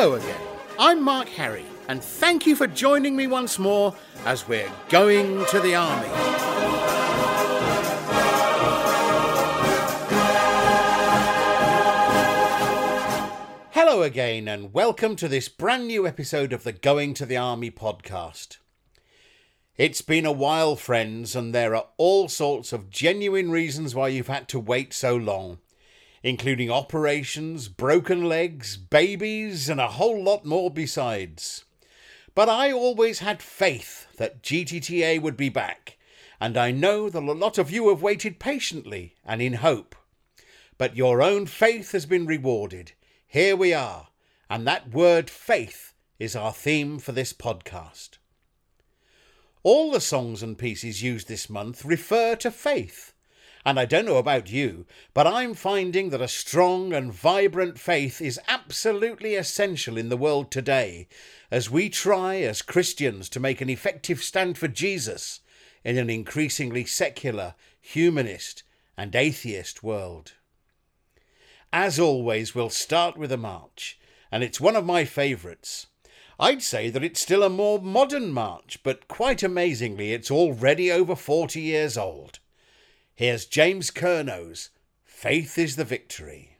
Hello again, I'm Mark Harry, and thank you for joining me once more as we're going to the army. Hello again, and welcome to this brand new episode of the Going to the Army podcast. It's been a while, friends, and there are all sorts of genuine reasons why you've had to wait so long, including operations, broken legs, babies, and a whole lot more besides. But I always had faith that GTTA would be back, and I know that a lot of you have waited patiently and in hope. But your own faith has been rewarded. Here we are, and that word faith is our theme for this podcast. All the songs and pieces used this month refer to faith. And I don't know about you, but I'm finding that a strong and vibrant faith is absolutely essential in the world today, as we try as Christians to make an effective stand for Jesus in an increasingly secular, humanist and atheist world. As always, we'll start with a march, and it's one of my favourites. I'd say that it's still a more modern march, but quite amazingly it's already over 40 years old. Here's James Curnow's Faith is the Victory.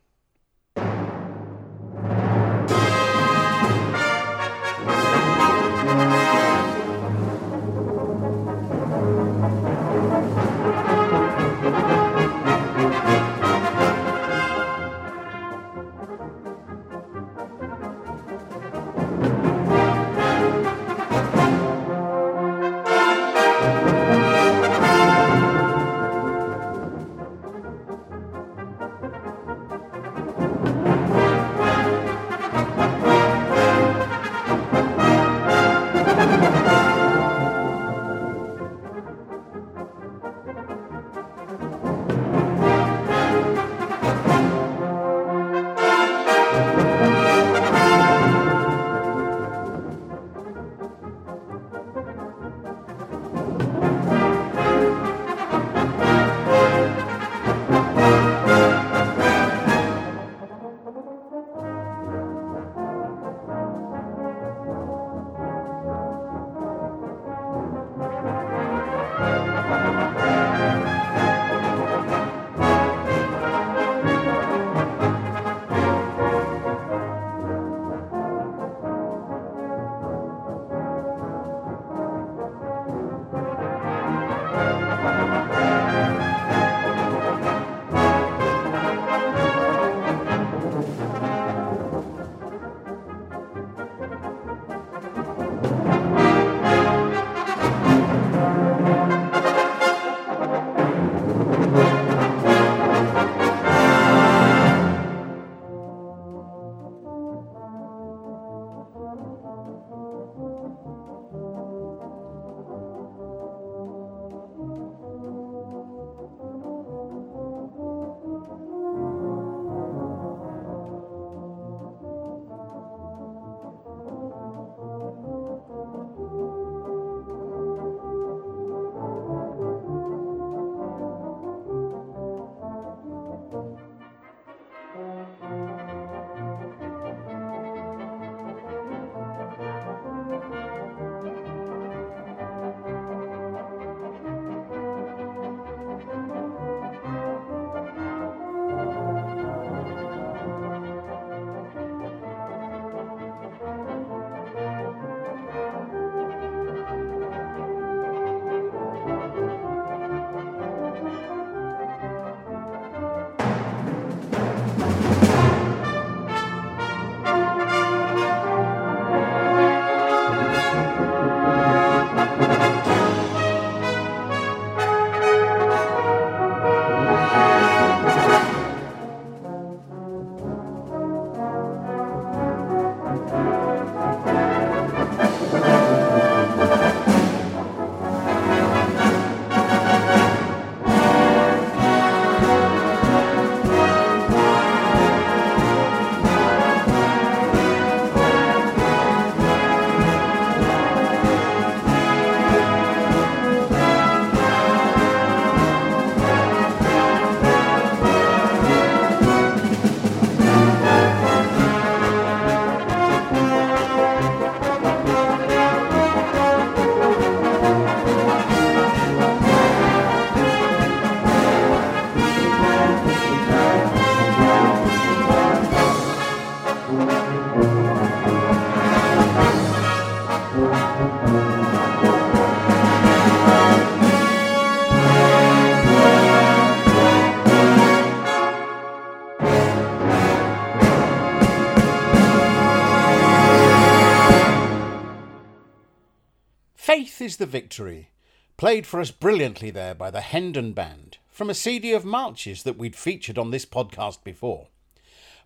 Faith is the Victory, played for us brilliantly there by the Hendon Band, from a CD of marches that we'd featured on this podcast before.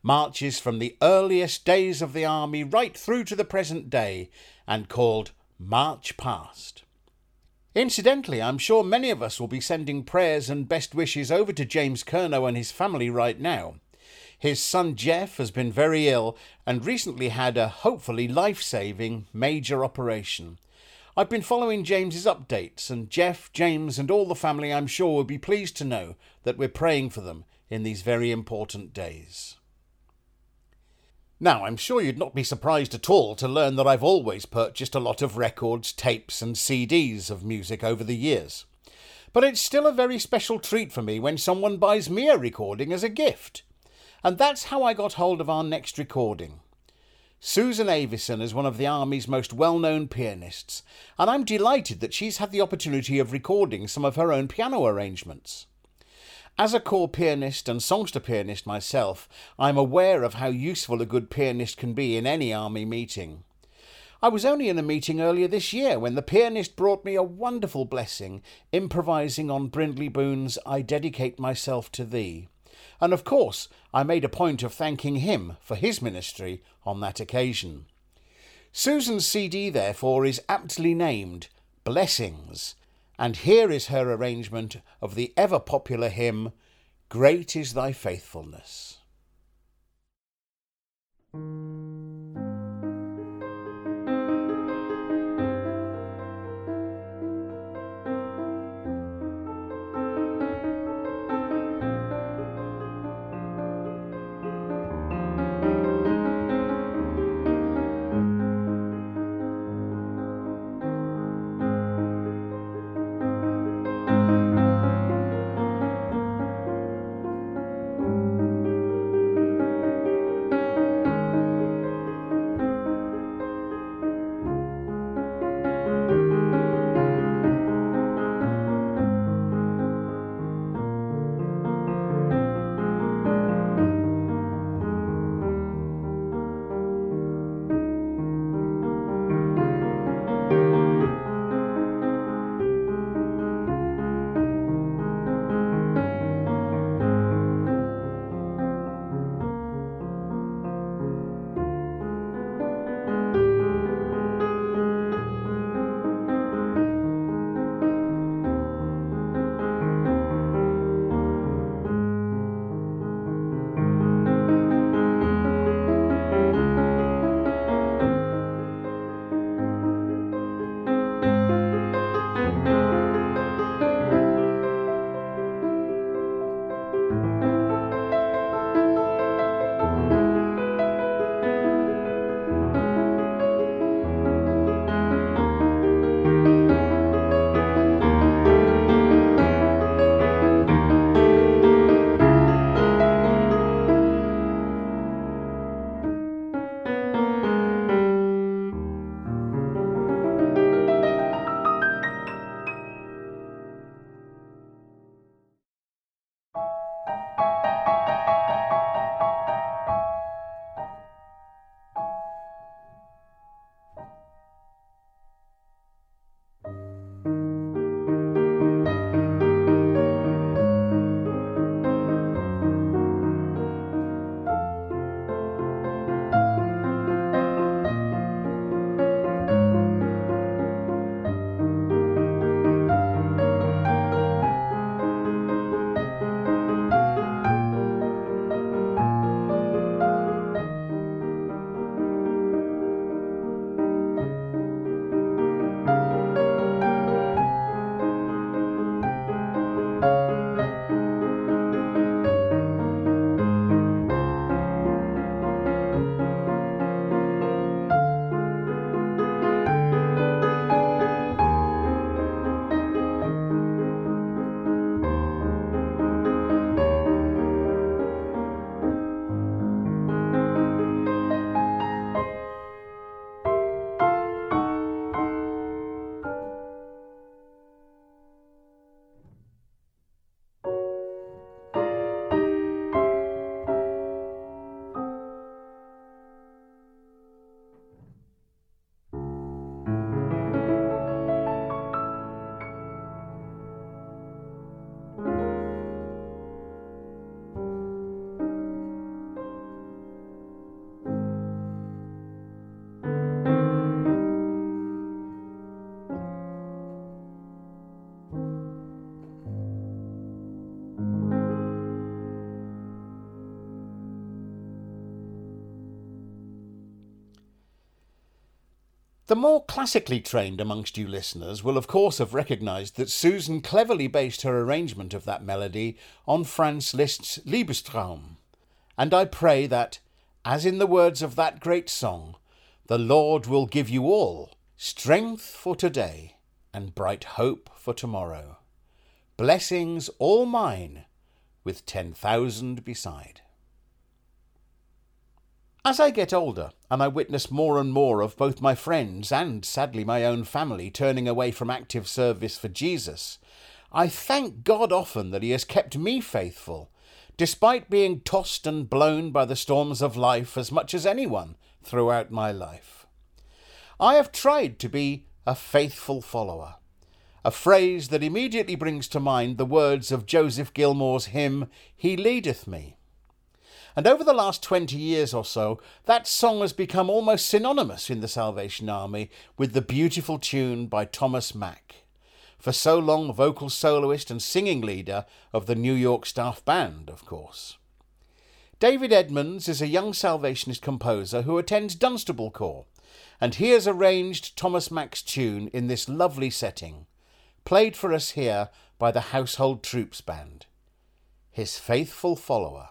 Marches from the earliest days of the army right through to the present day, and called March Past. Incidentally, I'm sure many of us will be sending prayers and best wishes over to James Curnow and his family right now. His son Jeff has been very ill and recently had a hopefully life-saving major operation. I've been following James's updates, and Jeff, James and all the family, I'm sure, will be pleased to know that we're praying for them in these very important days. Now, I'm sure you'd not be surprised at all to learn that I've always purchased a lot of records, tapes and CDs of music over the years. But it's still a very special treat for me when someone buys me a recording as a gift. And that's how I got hold of our next recording. Susan Avison is one of the Army's most well-known pianists, and I'm delighted that she's had the opportunity of recording some of her own piano arrangements. As a corps pianist and songster pianist myself, I'm aware of how useful a good pianist can be in any army meeting. I was only in a meeting earlier this year when the pianist brought me a wonderful blessing, improvising on Brindley Boone's I Dedicate Myself to Thee. And of course, I made a point of thanking him for his ministry on that occasion. Susan's CD, therefore, is aptly named Blessings. And here is her arrangement of the ever-popular hymn, Great is Thy Faithfulness. The more classically trained amongst you listeners will of course have recognised that Susan cleverly based her arrangement of that melody on Franz Liszt's Liebestraum, and I pray that, as in the words of that great song, the Lord will give you all strength for today and bright hope for tomorrow. Blessings all mine, with 10,000 beside. As I get older, and I witness more and more of both my friends and, sadly, my own family turning away from active service for Jesus, I thank God often that he has kept me faithful, despite being tossed and blown by the storms of life as much as anyone throughout my life. I have tried to be a faithful follower, a phrase that immediately brings to mind the words of Joseph Gilmore's hymn, He Leadeth Me. And over the last 20 years or so, that song has become almost synonymous in the Salvation Army with the beautiful tune by Thomas Mack, for so long vocal soloist and singing leader of the New York Staff Band, of course. David Edmonds is a young Salvationist composer who attends Dunstable Corps, and he has arranged Thomas Mack's tune in this lovely setting, played for us here by the Household Troops Band. His faithful follower.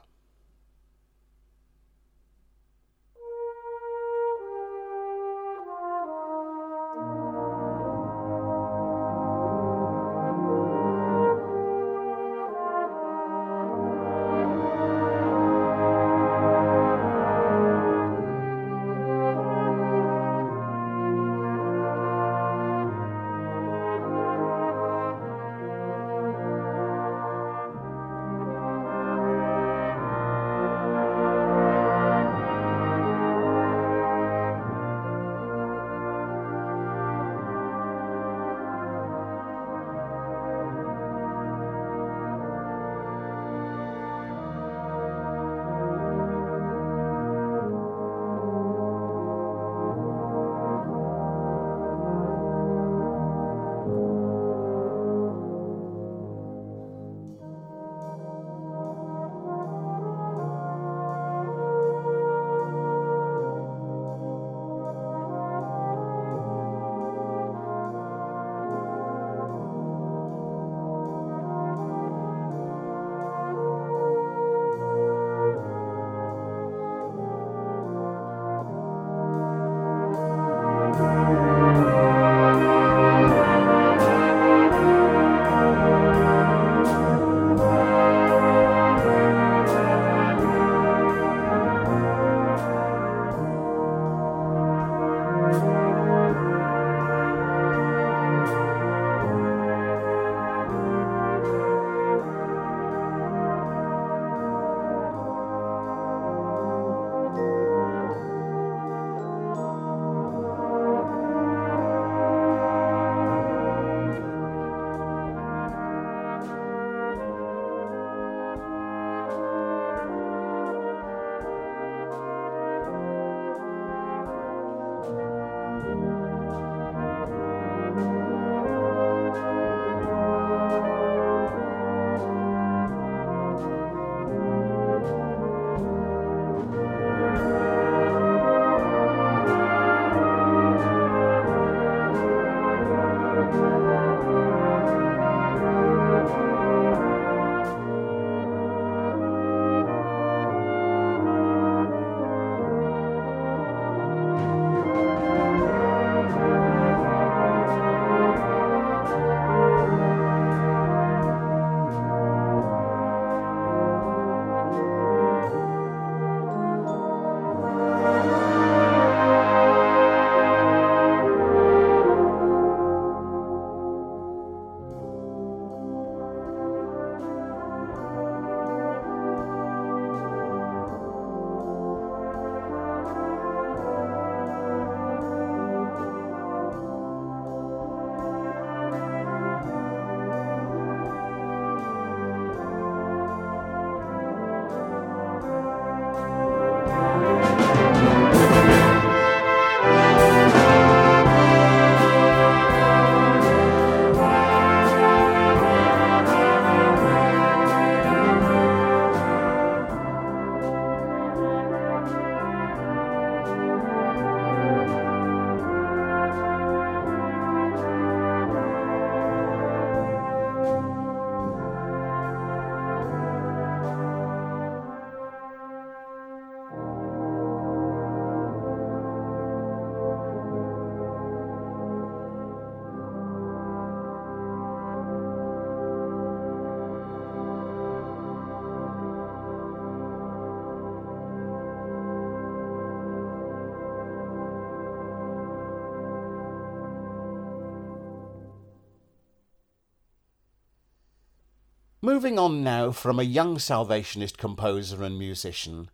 Moving on now from a young Salvationist composer and musician,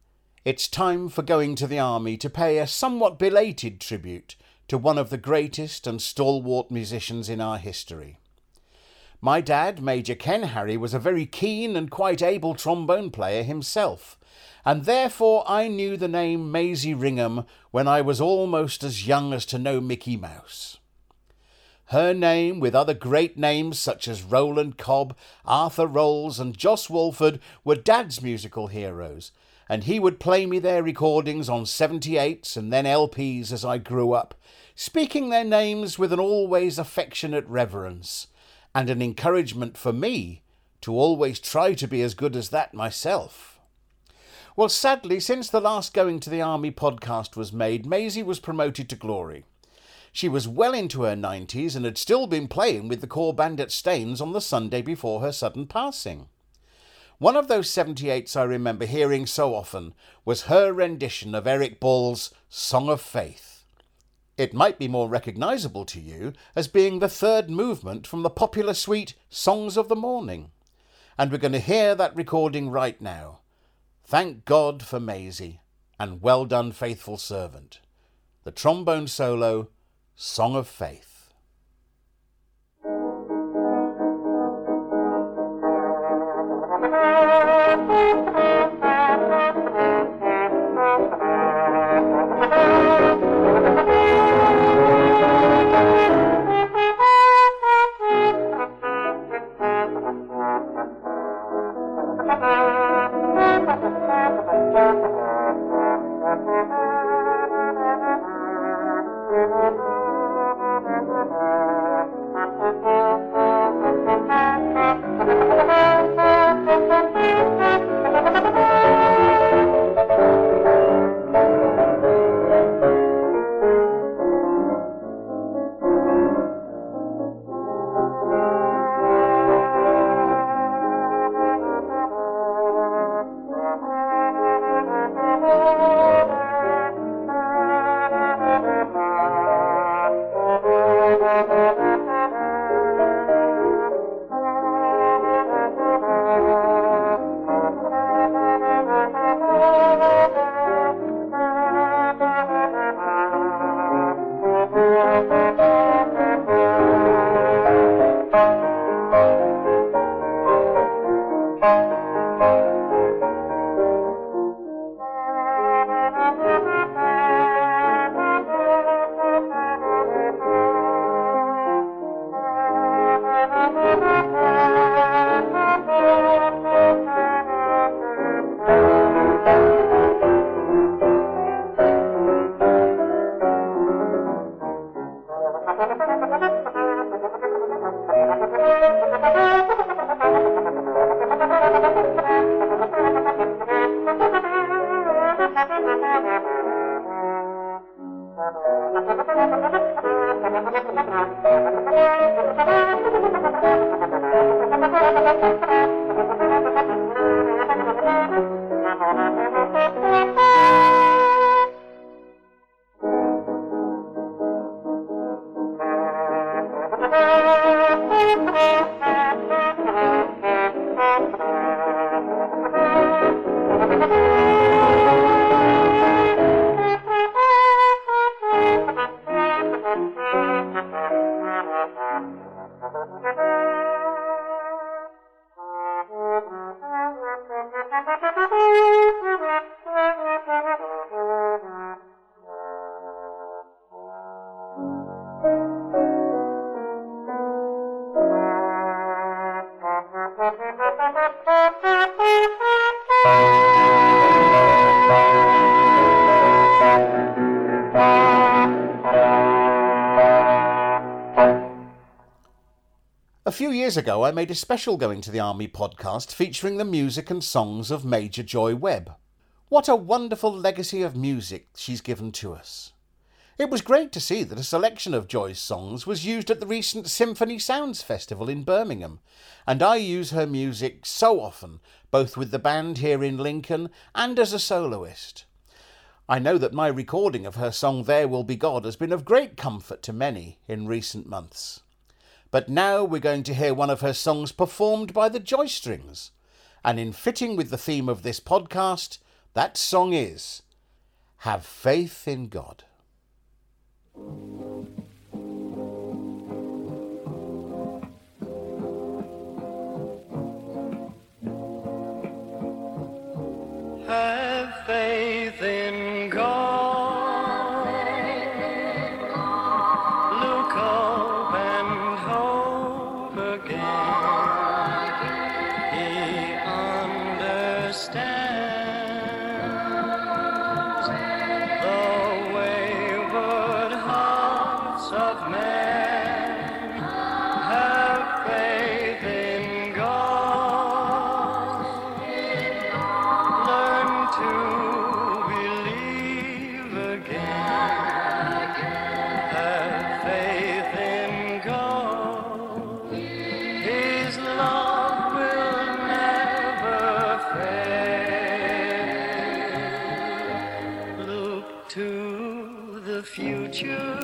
it's time for Going to the Army to pay a somewhat belated tribute to one of the greatest and stalwart musicians in our history. My dad, Major Ken Harry, was a very keen and quite able trombone player himself, and therefore I knew the name Maisie Ringham when I was almost as young as to know Mickey Mouse. Her name, with other great names such as Roland Cobb, Arthur Rolls and Joss Walford, were Dad's musical heroes, and he would play me their recordings on 78s and then LPs as I grew up, speaking their names with an always affectionate reverence, and an encouragement for me to always try to be as good as that myself. Well, sadly, since the last Going to the Army podcast was made, Maisie was promoted to glory. She was well into her 90s and had still been playing with the corps band at Staines on the Sunday before her sudden passing. One of those 78s I remember hearing so often was her rendition of Eric Ball's Song of Faith. It might be more recognisable to you as being the third movement from the popular suite Songs of the Morning. And we're going to hear that recording right now. Thank God for Maisie, and well done, faithful servant. The trombone solo, Song of Faith. A few years ago, I made a special Going to the Army podcast featuring the music and songs of Major Joy Webb. What a wonderful legacy of music she's given to us. It was great to see that a selection of Joy's songs was used at the recent Symphony Sounds Festival in Birmingham, and I use her music so often, both with the band here in Lincoln and as a soloist. I know that my recording of her song There Will Be God has been of great comfort to many in recent months. But now we're going to hear one of her songs performed by the Joystrings. And in fitting with the theme of this podcast, that song is Have Faith in God. Have faith in God, look up and hope again, He understands the wayward hearts of men, have faith in God, learn to believe again, have faith in God, His love will never fail. Look to the future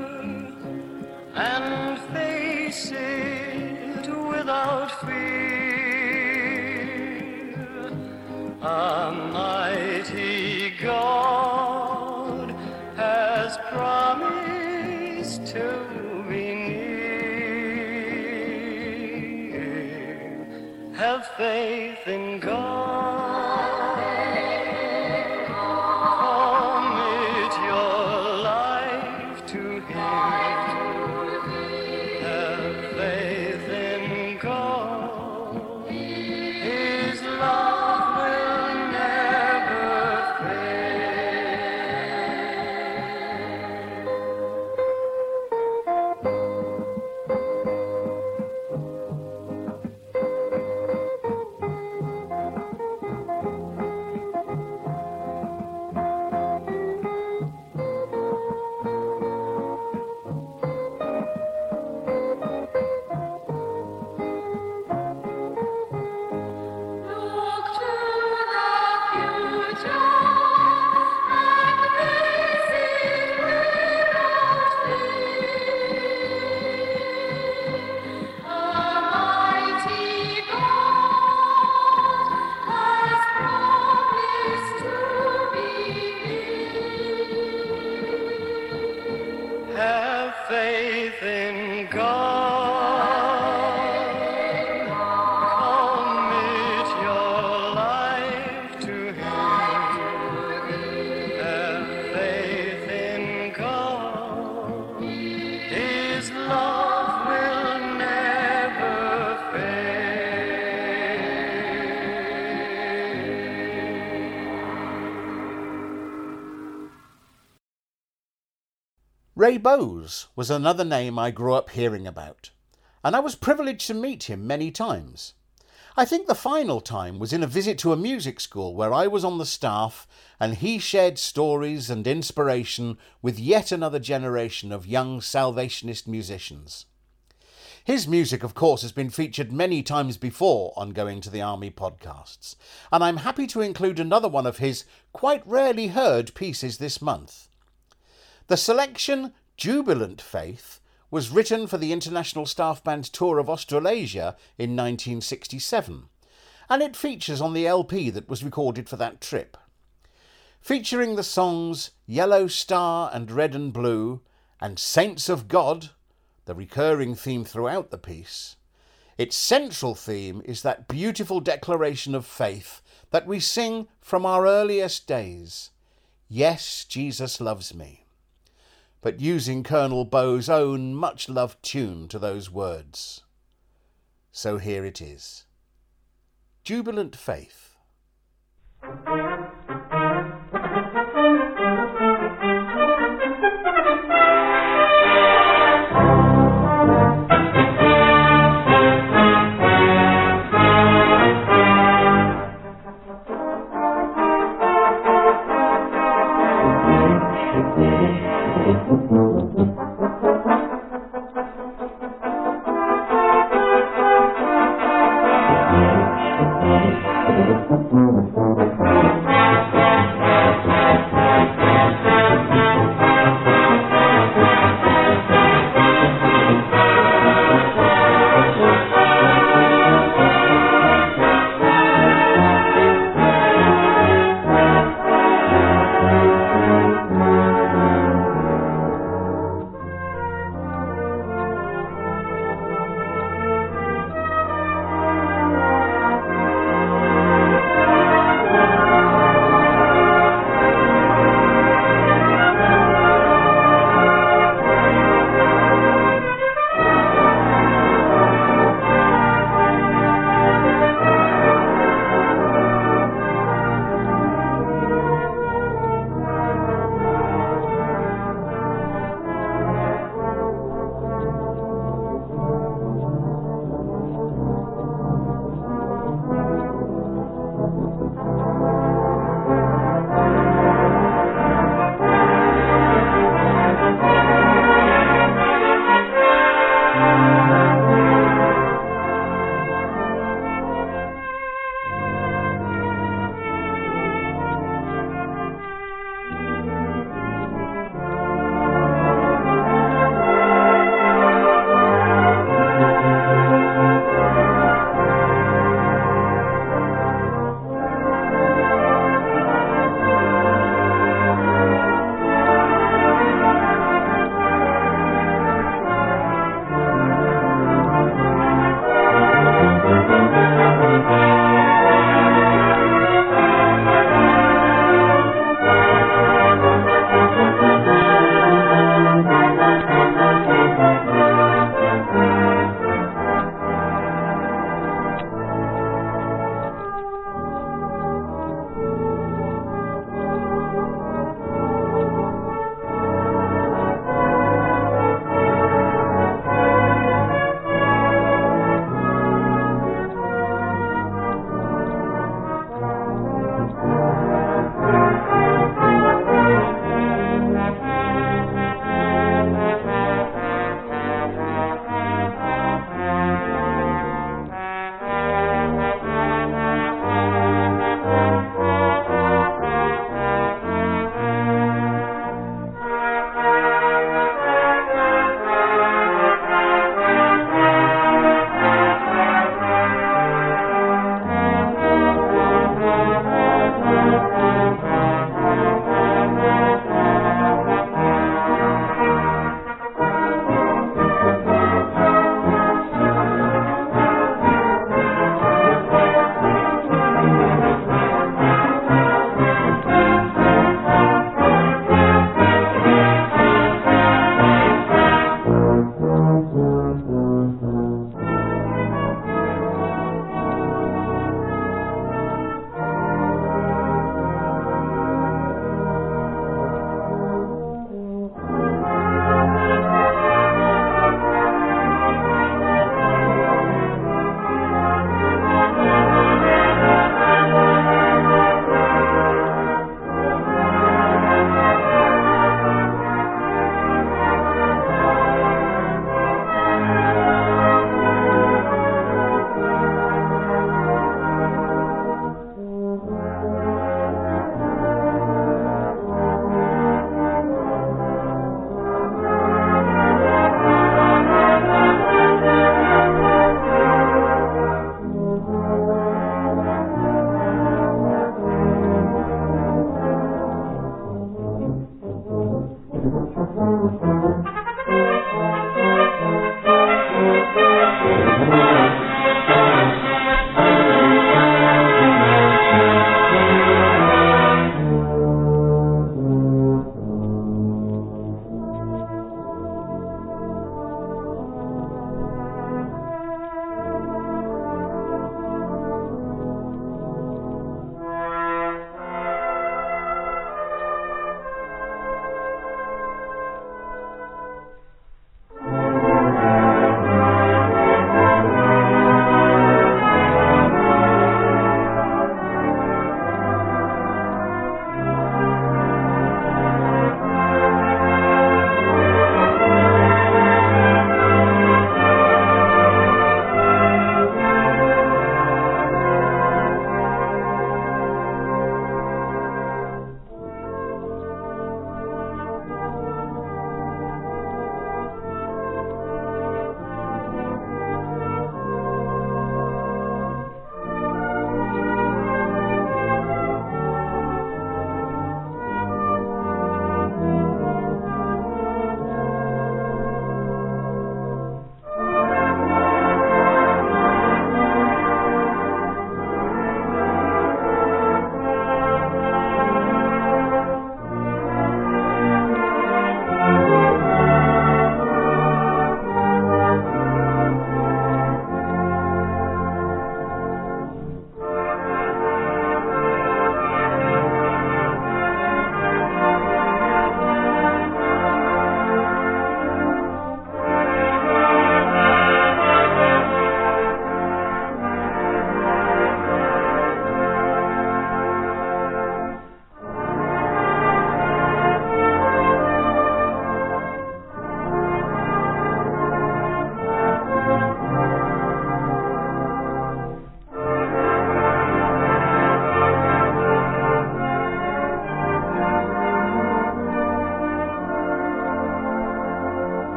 and face it without fear. Almighty God has promised to be near. Have faith in God. Commit your life to Him. Have faith in God. His love will never fail. Look to the future and face it without fear. Almighty God has promised to be near. Have faith in God. Commit your life to Him. Have faith in God. His love will never fail. Ray Bowes was another name I grew up hearing about, and I was privileged to meet him many times. I think the final time was in a visit to a music school where I was on the staff, and he shared stories and inspiration with yet another generation of young Salvationist musicians. His music, of course, has been featured many times before on Going to the Army podcasts, and I'm happy to include another one of his quite rarely heard pieces this month. The selection, Jubilant Faith, was written for the International Staff Band tour of Australasia in 1967, and it features on the LP that was recorded for that trip. Featuring the songs Yellow Star and Red and Blue and Saints of God, the recurring theme throughout the piece, its central theme is that beautiful declaration of faith that we sing from our earliest days, Yes, Jesus loves me, but using Colonel Bowes' own much-loved tune to those words. So here it is. Jubilant Faith.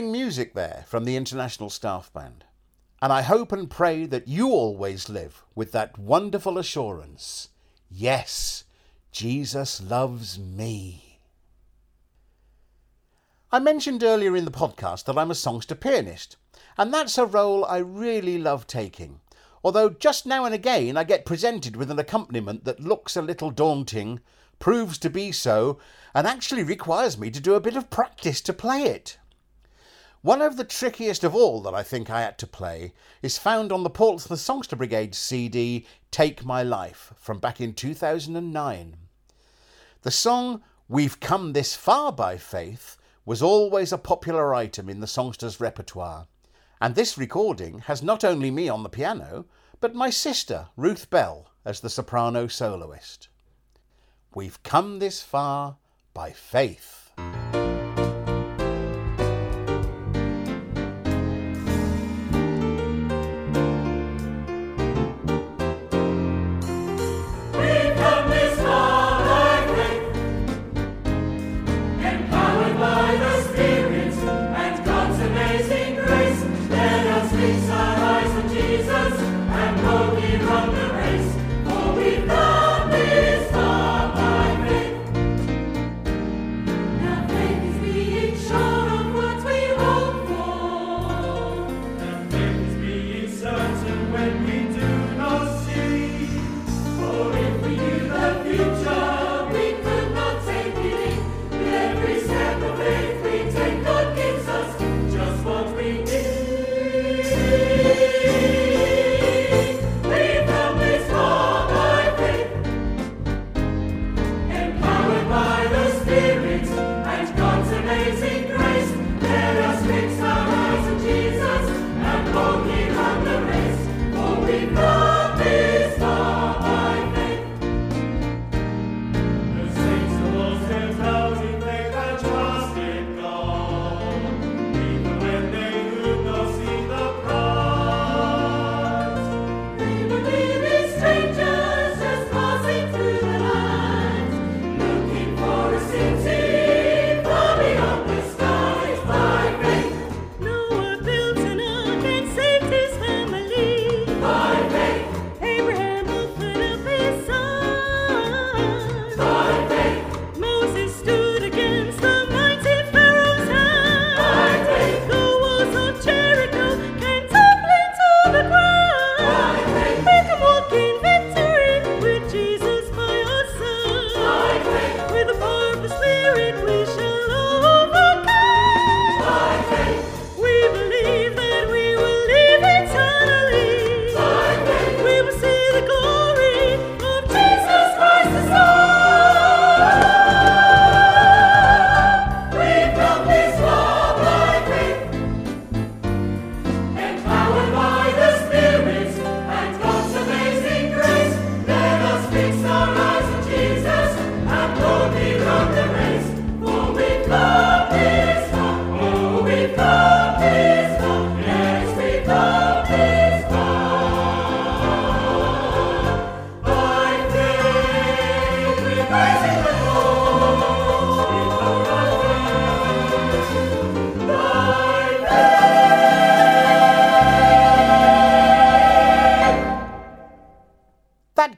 Music there from the International Staff Band, and I hope and pray that you always live with that wonderful assurance, yes, Jesus loves me. I mentioned earlier in the podcast that I'm a songster pianist, and that's a role I really love taking, although just now and again I get presented with an accompaniment that looks a little daunting, proves to be so, and actually requires me to do a bit of practice to play it. One of the trickiest of all that I think I had to play is found on the Portsmouth Songster Brigade CD, Take My Life, from back in 2009. The song, We've Come This Far by Faith, was always a popular item in the songster's repertoire, and this recording has not only me on the piano, but my sister, Ruth Bell, as the soprano soloist. We've come this far by faith.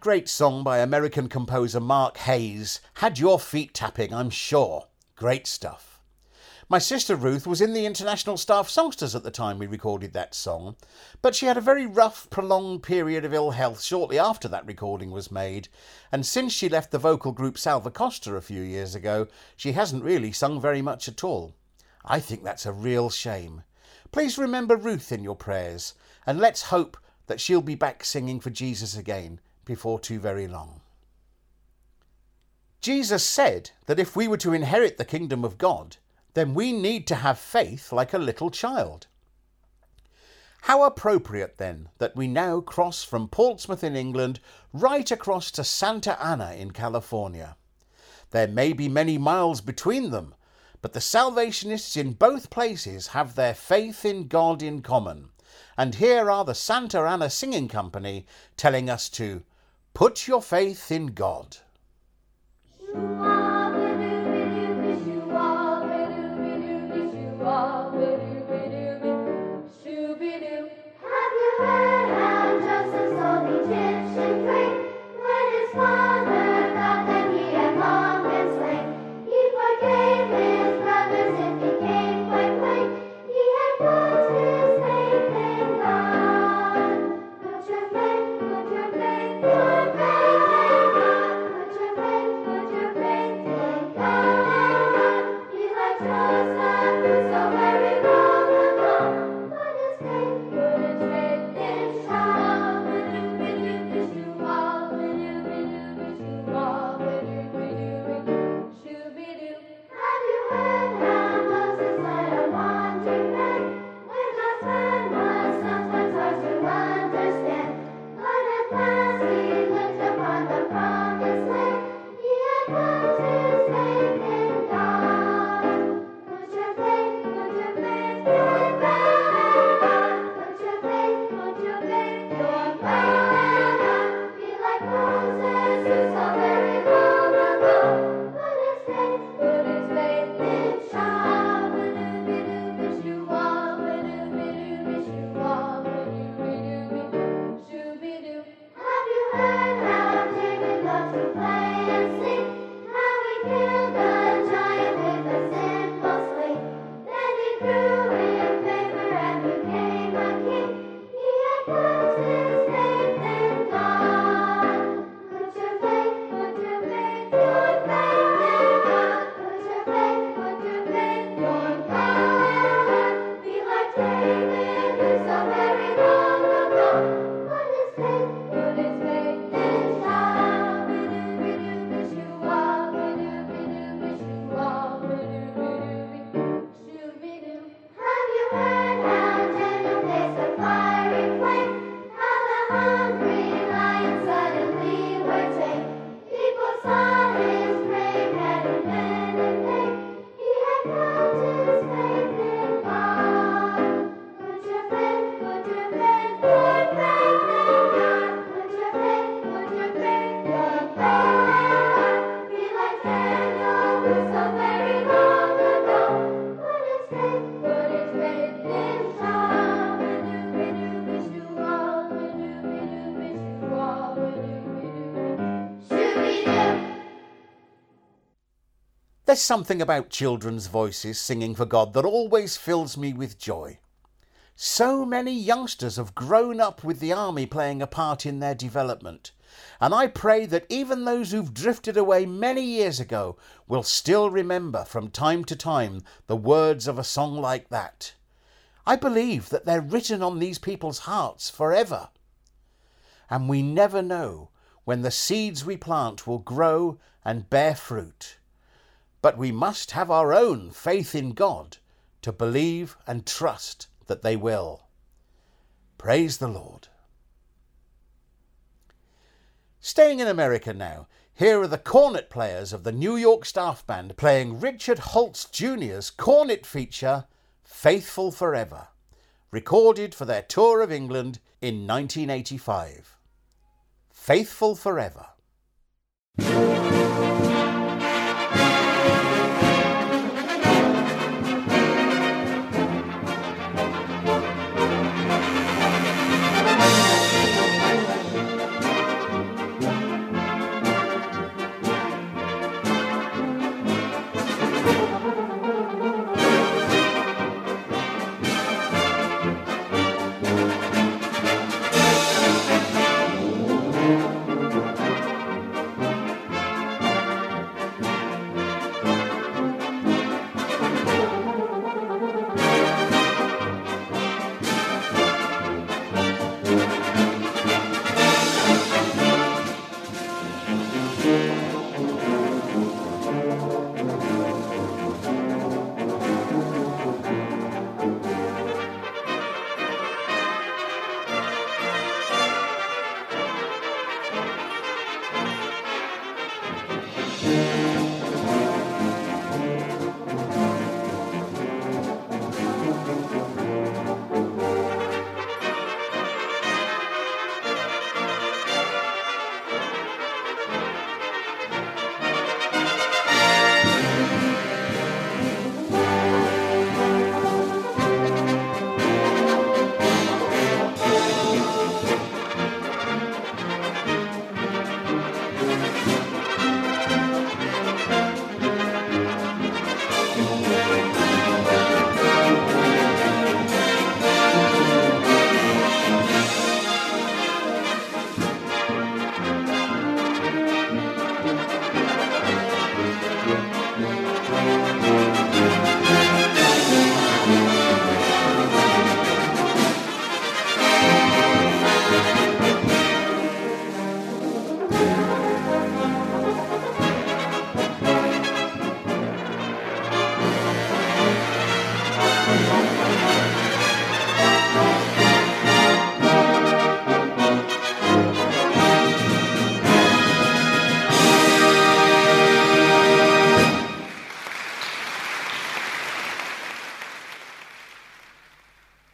Great song by American composer Mark Harry had your feet tapping, I'm sure. Great stuff. My sister Ruth was in the International Staff Songsters at the time we recorded that song, but she had a very rough, prolonged period of ill health shortly after that recording was made, and since she left the vocal group Salva Costa a few years ago, she hasn't really sung very much at all. I think that's a real shame. Please remember Ruth in your prayers, and let's hope that she'll be back singing for Jesus again before too very long. Jesus said that if we were to inherit the kingdom of God, then we need to have faith like a little child. How appropriate then that we now cross from Portsmouth in England right across to Santa Ana in California. There may be many miles between them, but the Salvationists in both places have their faith in God in common. And here are the Santa Ana Singing Company telling us to put your faith in God. Put your faith, There's something about children's voices singing for God that always fills me with joy. So many youngsters have grown up with the army playing a part in their development, and I pray that even those who've drifted away many years ago will still remember from time to time the words of a song like that. I believe that they're written on these people's hearts forever. And we never know when the seeds we plant will grow and bear fruit. But we must have our own faith in God to believe and trust that they will. Praise the Lord. Staying in America now, here are the cornet players of the New York Staff Band playing Richard Holtz Jr.'s cornet feature, Faithful Forever, recorded for their tour of England in 1985. Faithful Forever.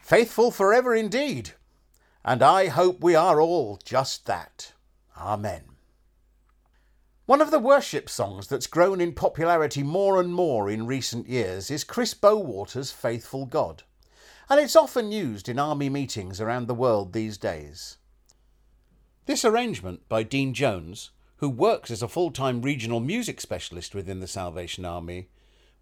Faithful forever indeed, and I hope we are all just that. Amen. One of the worship songs that's grown in popularity more and more in recent years is Chris Bowater's Faithful God, and it's often used in army meetings around the world these days. This arrangement by Dean Jones, who works as a full-time regional music specialist within the Salvation Army,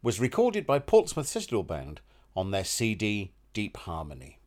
was recorded by Portsmouth Citadel Band on their CD Deep Harmony.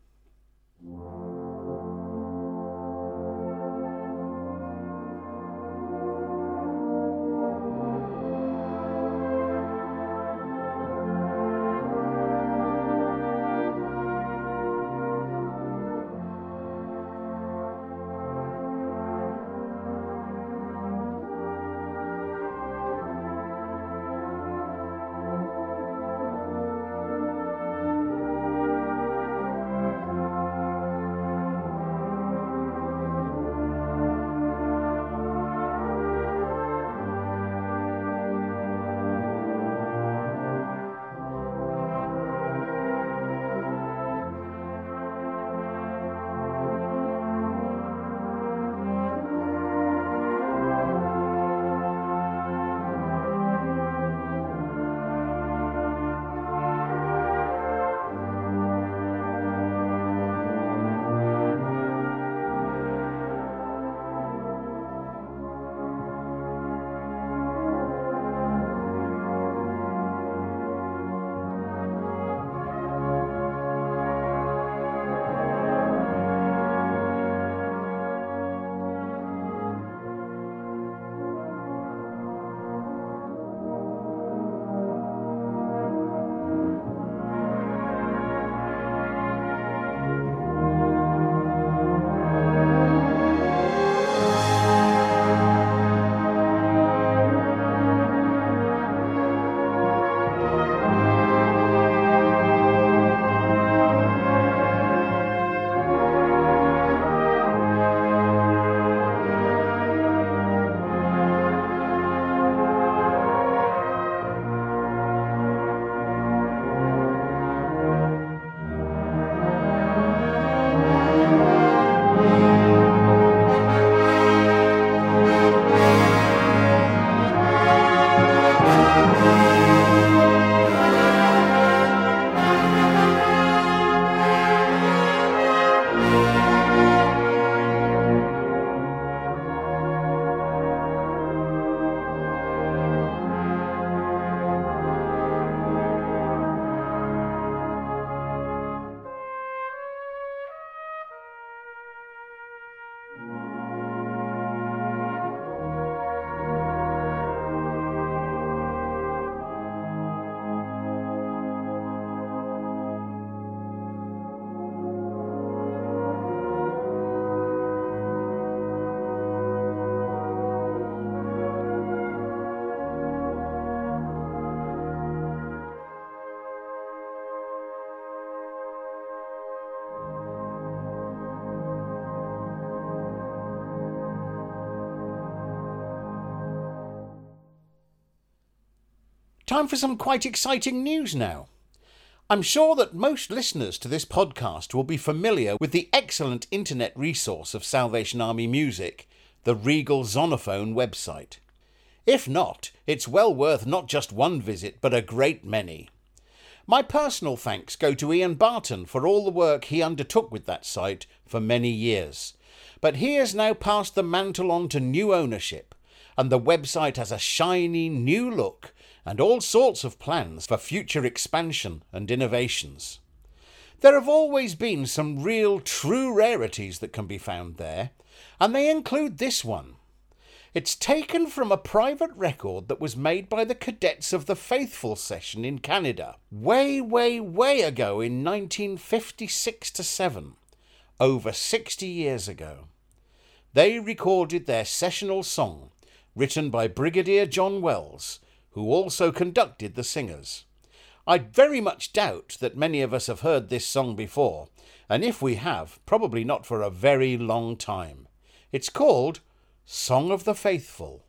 Time for some quite exciting news now. I'm sure that most listeners to this podcast will be familiar with the excellent internet resource of Salvation Army music, the Regal Zonophone website. If not, it's well worth not just one visit, but a great many. My personal thanks go to Ian Barton for all the work he undertook with that site for many years. But he has now passed the mantle on to new ownership, and the website has a shiny new look and all sorts of plans for future expansion and innovations. There have always been some real true rarities that can be found there, and they include this one. It's taken from a private record that was made by the Cadets of the Faithful session in Canada, way ago in 1956-7, over 60 years ago. They recorded their sessional song, written by Brigadier John Wells, who also conducted the singers. I very much doubt that many of us have heard this song before, and if we have, probably not for a very long time. It's called Song of the Faithful.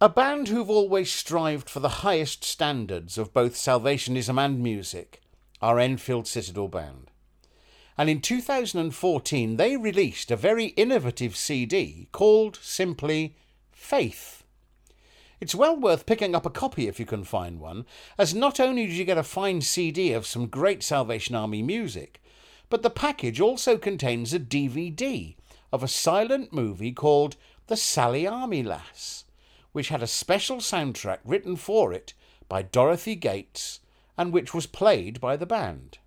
A band who've always strived for the highest standards of both Salvationism and music are Enfield Citadel Band. And in 2014 they released a very innovative CD called simply Faith. It's well worth picking up a copy if you can find one, as not only did you get a fine CD of some great Salvation Army music, but the package also contains a DVD of a silent movie called The Sally Army Lass, which had a special soundtrack written for it by Dorothy Gates and which was played by the band.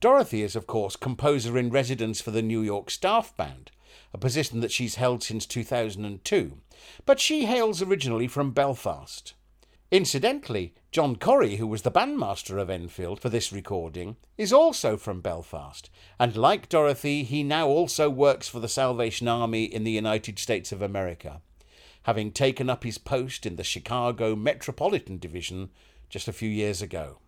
Dorothy is, of course, composer-in-residence for the New York Staff Band, a position that she's held since 2002, but she hails originally from Belfast. Incidentally, John Corrie, who was the bandmaster of Enfield for this recording, is also from Belfast, and like Dorothy, he now also works for the Salvation Army in the United States of America, having taken up his post in the Chicago Metropolitan Division just a few years ago.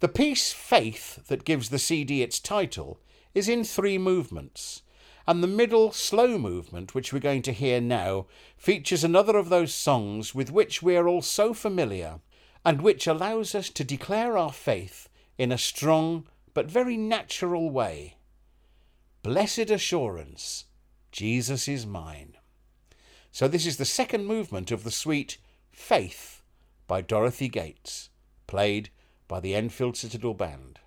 The piece Faith that gives the CD its title is in three movements, and the middle slow movement, which we're going to hear now, features another of those songs with which we are all so familiar and which allows us to declare our faith in a strong but very natural way. Blessed assurance, Jesus is mine. So this is the second movement of the suite Faith by Dorothy Gates, played by the Enfield Citadel Band.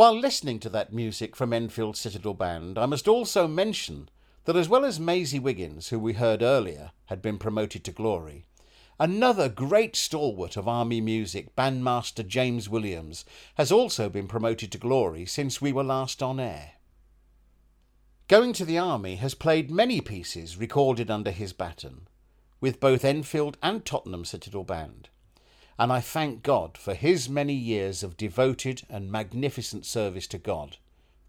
While listening to that music from Enfield Citadel Band, I must also mention that as well as Maisie Wiggins, who we heard earlier, had been promoted to glory, another great stalwart of army music, bandmaster James Williams, has also been promoted to glory since we were last on air. Going to the Army has played many pieces recorded under his baton, with both Enfield and Tottenham Citadel Band, and I thank God for his many years of devoted and magnificent service to God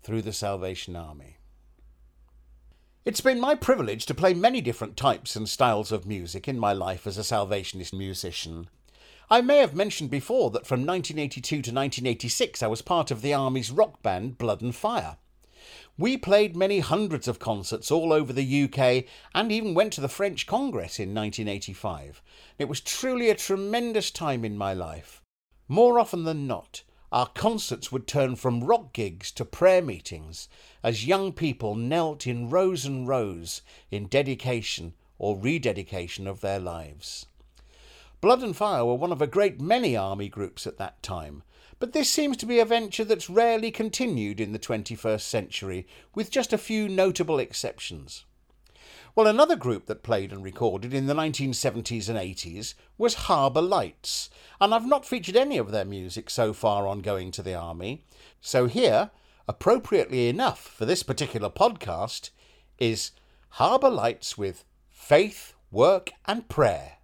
through the Salvation Army. It's been my privilege to play many different types and styles of music in my life as a Salvationist musician. I may have mentioned before that from 1982 to 1986 I was part of the Army's rock band Blood and Fire. We played many hundreds of concerts all over the UK and even went to the French Congress in 1985. It was truly a tremendous time in my life. More often than not, our concerts would turn from rock gigs to prayer meetings as young people knelt in rows and rows in dedication or rededication of their lives. Blood and Fire were one of a great many army groups at that time, but this seems to be a venture that's rarely continued in the 21st century, with just a few notable exceptions. Well, another group that played and recorded in the 1970s and 80s was Harbour Lights, and I've not featured any of their music so far on Going to the Army, so here, appropriately enough for this particular podcast, is Harbour Lights with Faith, Work and Prayer.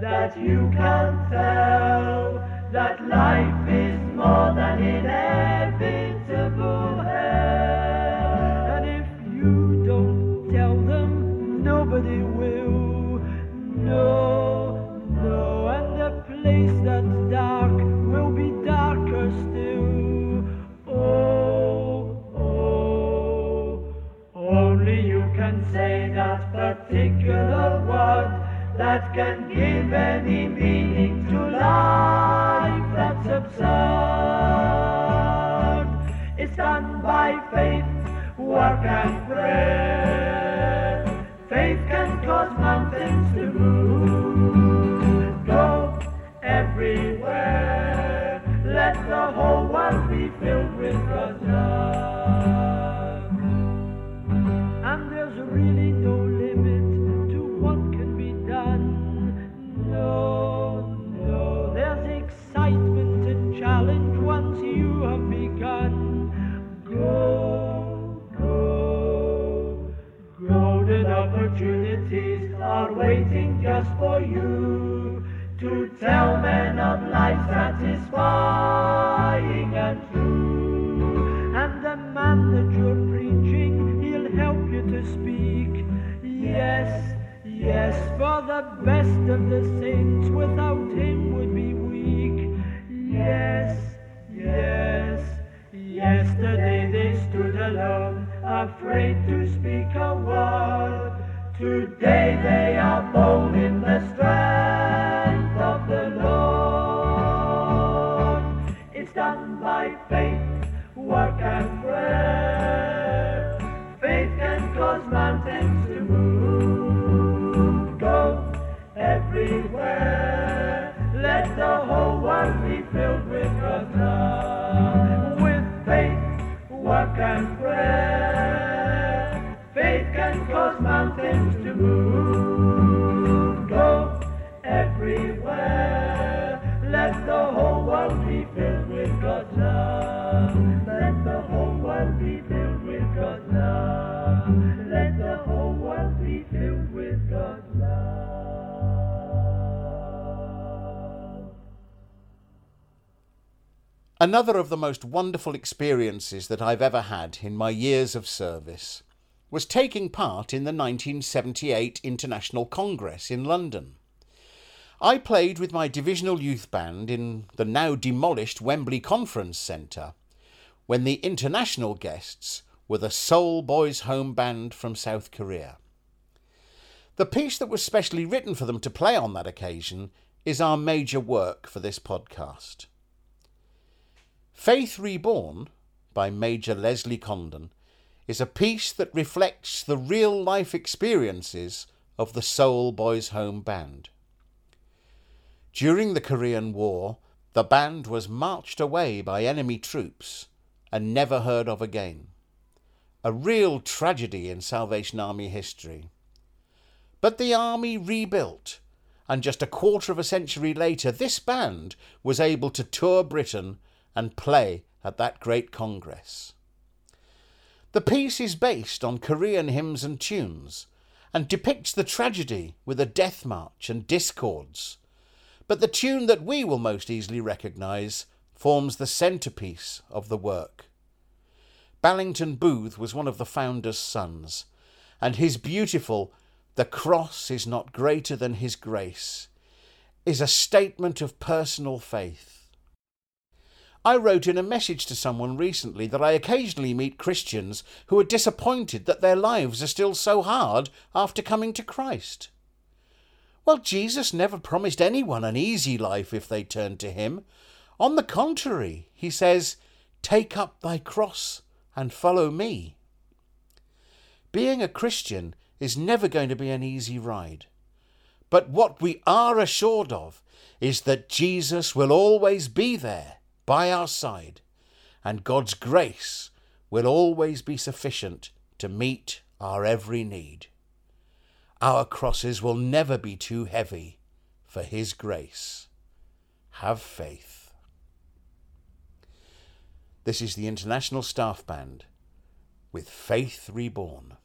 That you can tell that life is more than inevitable hell. And if you don't tell them, nobody will. No, and the place that's dark will be darker still. Oh, only you can say that particular word that can give any meaning to life that's absurd. It's done by faith, work and prayer. Faith can cause mountains to move. Go everywhere, let the whole world be filled with God's love. And there's really no limit to what can be done. No, there's excitement and challenge once you have begun. Go, golden opportunities are waiting just for you to tell men of life satisfying and true. And the man that you're preaching, he'll help you to speak. Yes, for the best of the saints without him would be weak. Yesterday they stood alone, afraid to speak a word. Today they are bold in the strength of the Lord. It's done by faith, work and prayer. Faith can cause mountains to move. Go everywhere, let the whole world be filled with God's love. With faith, work and prayer, faith can cause mountains to move. Go everywhere, let the whole world be filled with God's love. Let the whole world be filled with God's love. Let the whole world be filled with God's love. Another of the most wonderful experiences that I've ever had in my years of service was taking part in the 1978 International Congress in London. I played with my divisional youth band in the now demolished Wembley Conference Centre when the international guests were the Seoul Boys' Home Band from South Korea. The piece that was specially written for them to play on that occasion is our major work for this podcast. Faith Reborn by Major Leslie Condon is a piece that reflects the real-life experiences of the Seoul Boys' Home Band. During the Korean War, the band was marched away by enemy troops and never heard of again. A real tragedy in Salvation Army history. But the army rebuilt, and just a quarter of a century later, this band was able to tour Britain and play at that great congress. The piece is based on Korean hymns and tunes, and depicts the tragedy with a death march and discords. But the tune that we will most easily recognise forms the centrepiece of the work. Ballington Booth was one of the founder's sons, and his beautiful "The Cross is not greater than His grace" is a statement of personal faith. I wrote in a message to someone recently that I occasionally meet Christians who are disappointed that their lives are still so hard after coming to Christ. Well, Jesus never promised anyone an easy life if they turned to him. On the contrary, he says, "Take up thy cross and follow me." Being a Christian is never going to be an easy ride. But what we are assured of is that Jesus will always be there by our side, and God's grace will always be sufficient to meet our every need. Our crosses will never be too heavy for his grace. Have faith. This is the International Staff Band with Faith Reborn.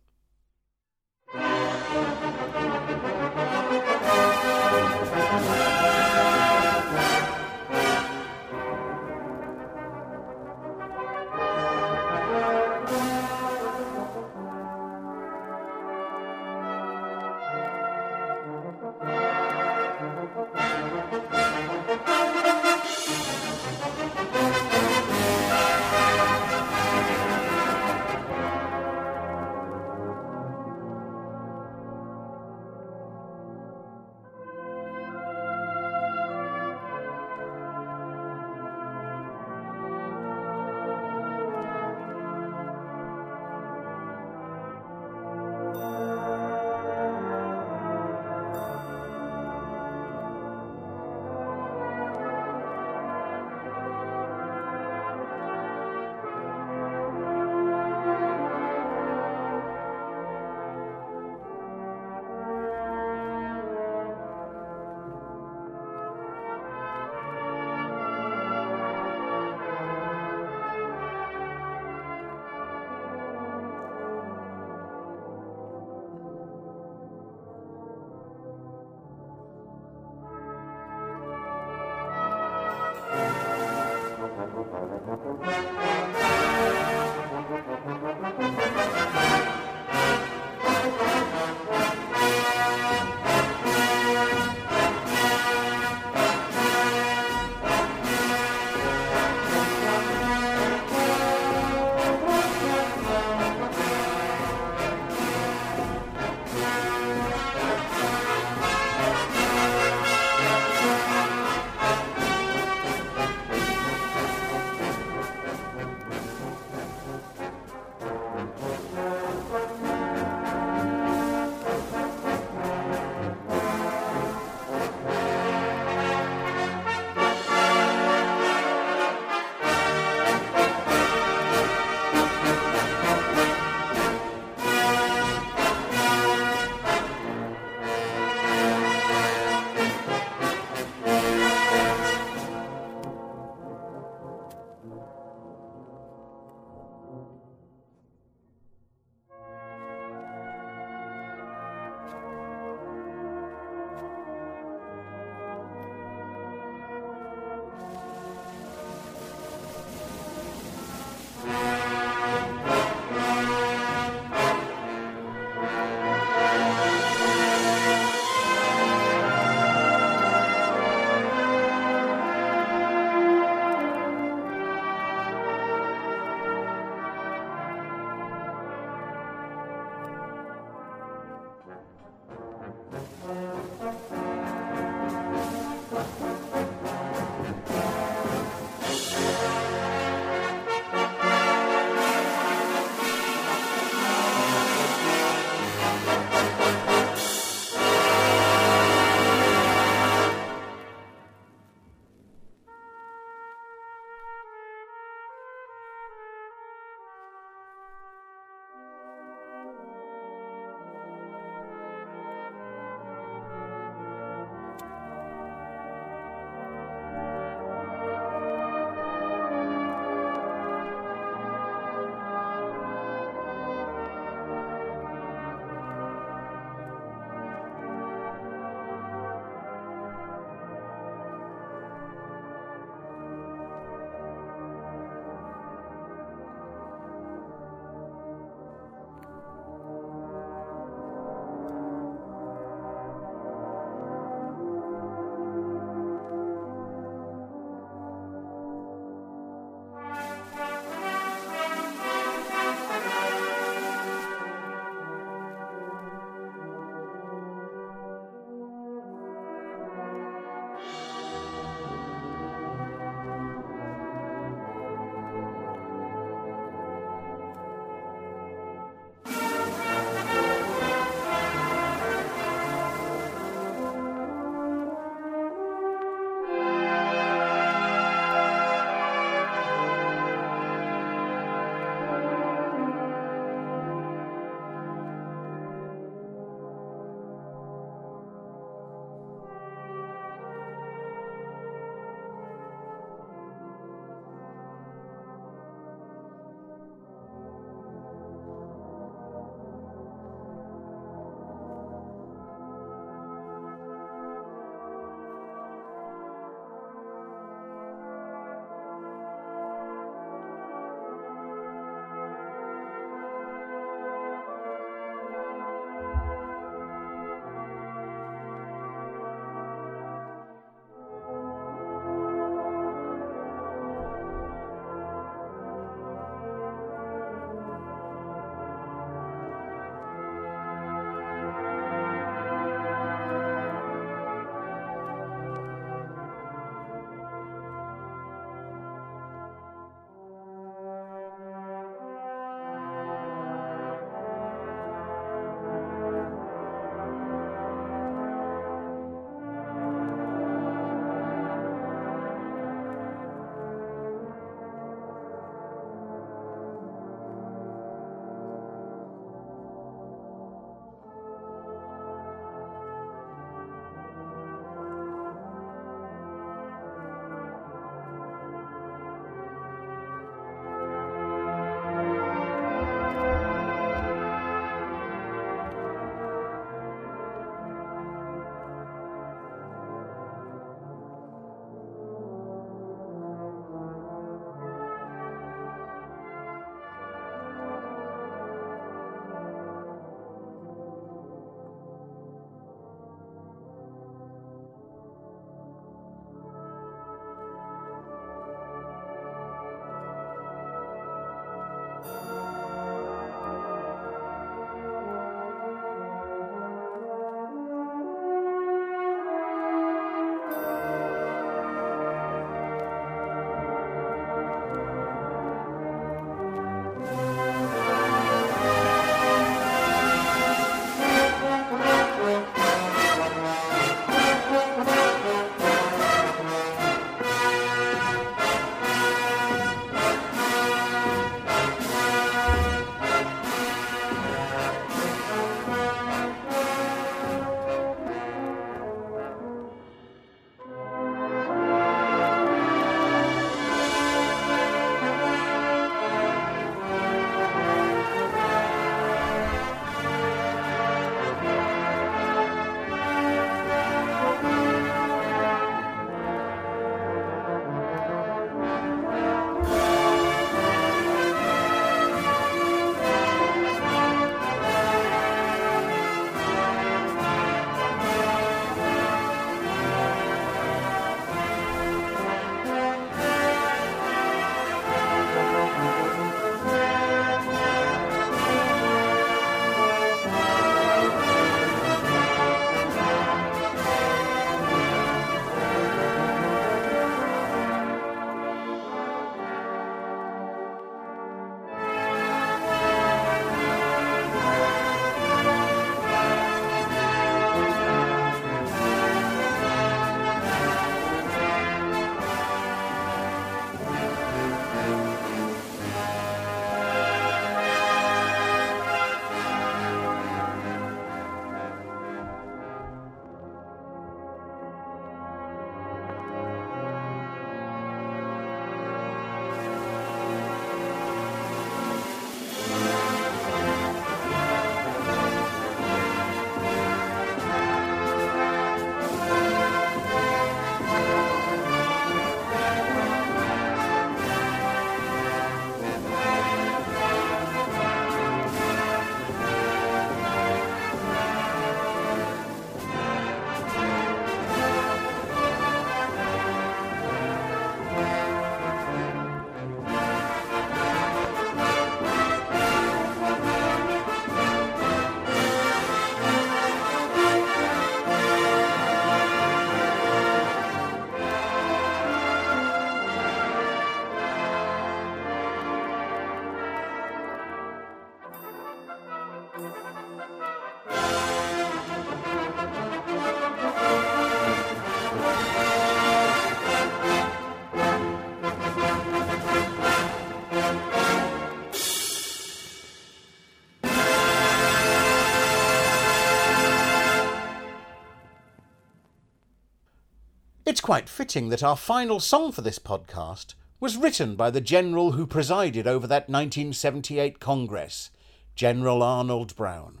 It's quite fitting that our final song for this podcast was written by the general who presided over that 1978 Congress, General Arnold Brown.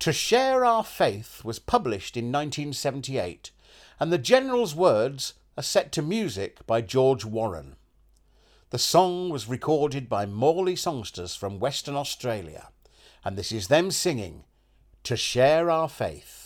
To Share Our Faith was published in 1978, and the general's words are set to music by George Warren. The song was recorded by Morley songsters from Western Australia, and this is them singing To Share Our Faith.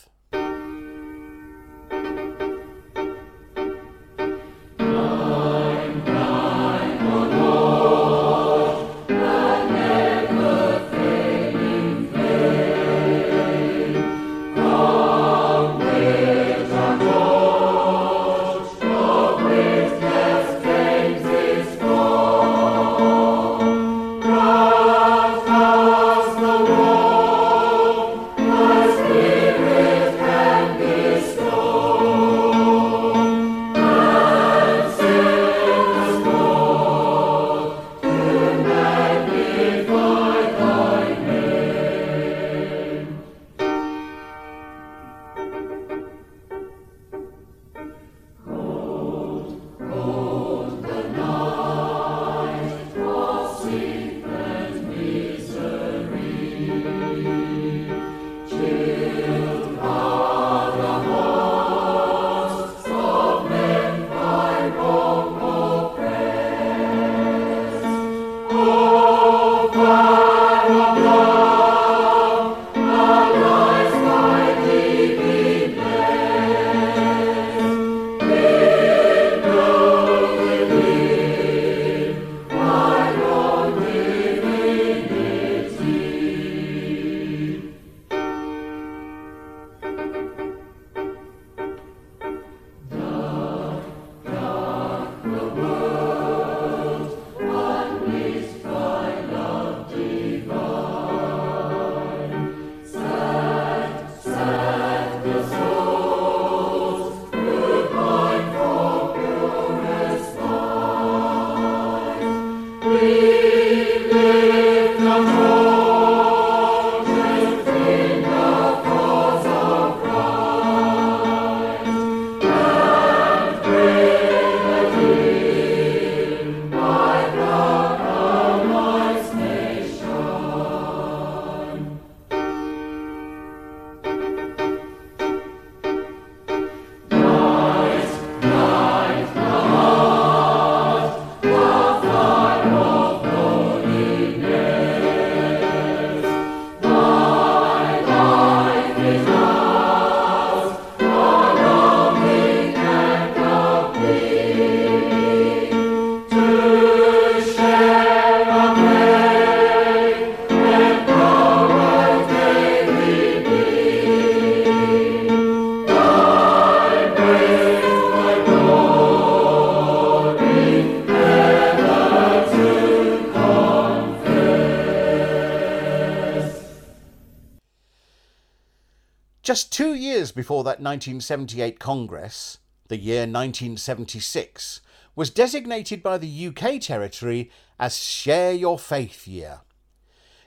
Just 2 years before that 1978 Congress, the year 1976, was designated by the UK territory as Share Your Faith Year.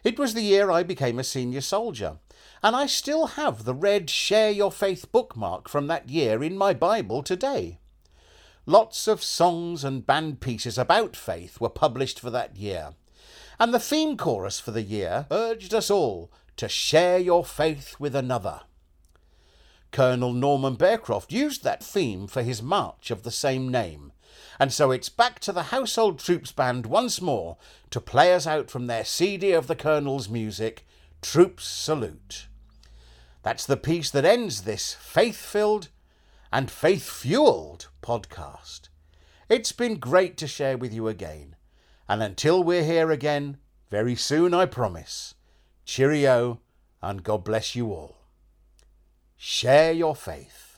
It was the year I became a senior soldier, and I still have the red Share Your Faith bookmark from that year in my Bible today. Lots of songs and band pieces about faith were published for that year, and the theme chorus for the year urged us all to share your faith with another. Colonel Norman Baircroft used that theme for his march of the same name, and so it's back to the Household Troops Band once more to play us out from their CD of the Colonel's music, Troops Salute. That's the piece that ends this faith-filled and faith-fueled podcast. It's been great to share with you again, and until we're here again, very soon I promise, cheerio and God bless you all. Share your faith.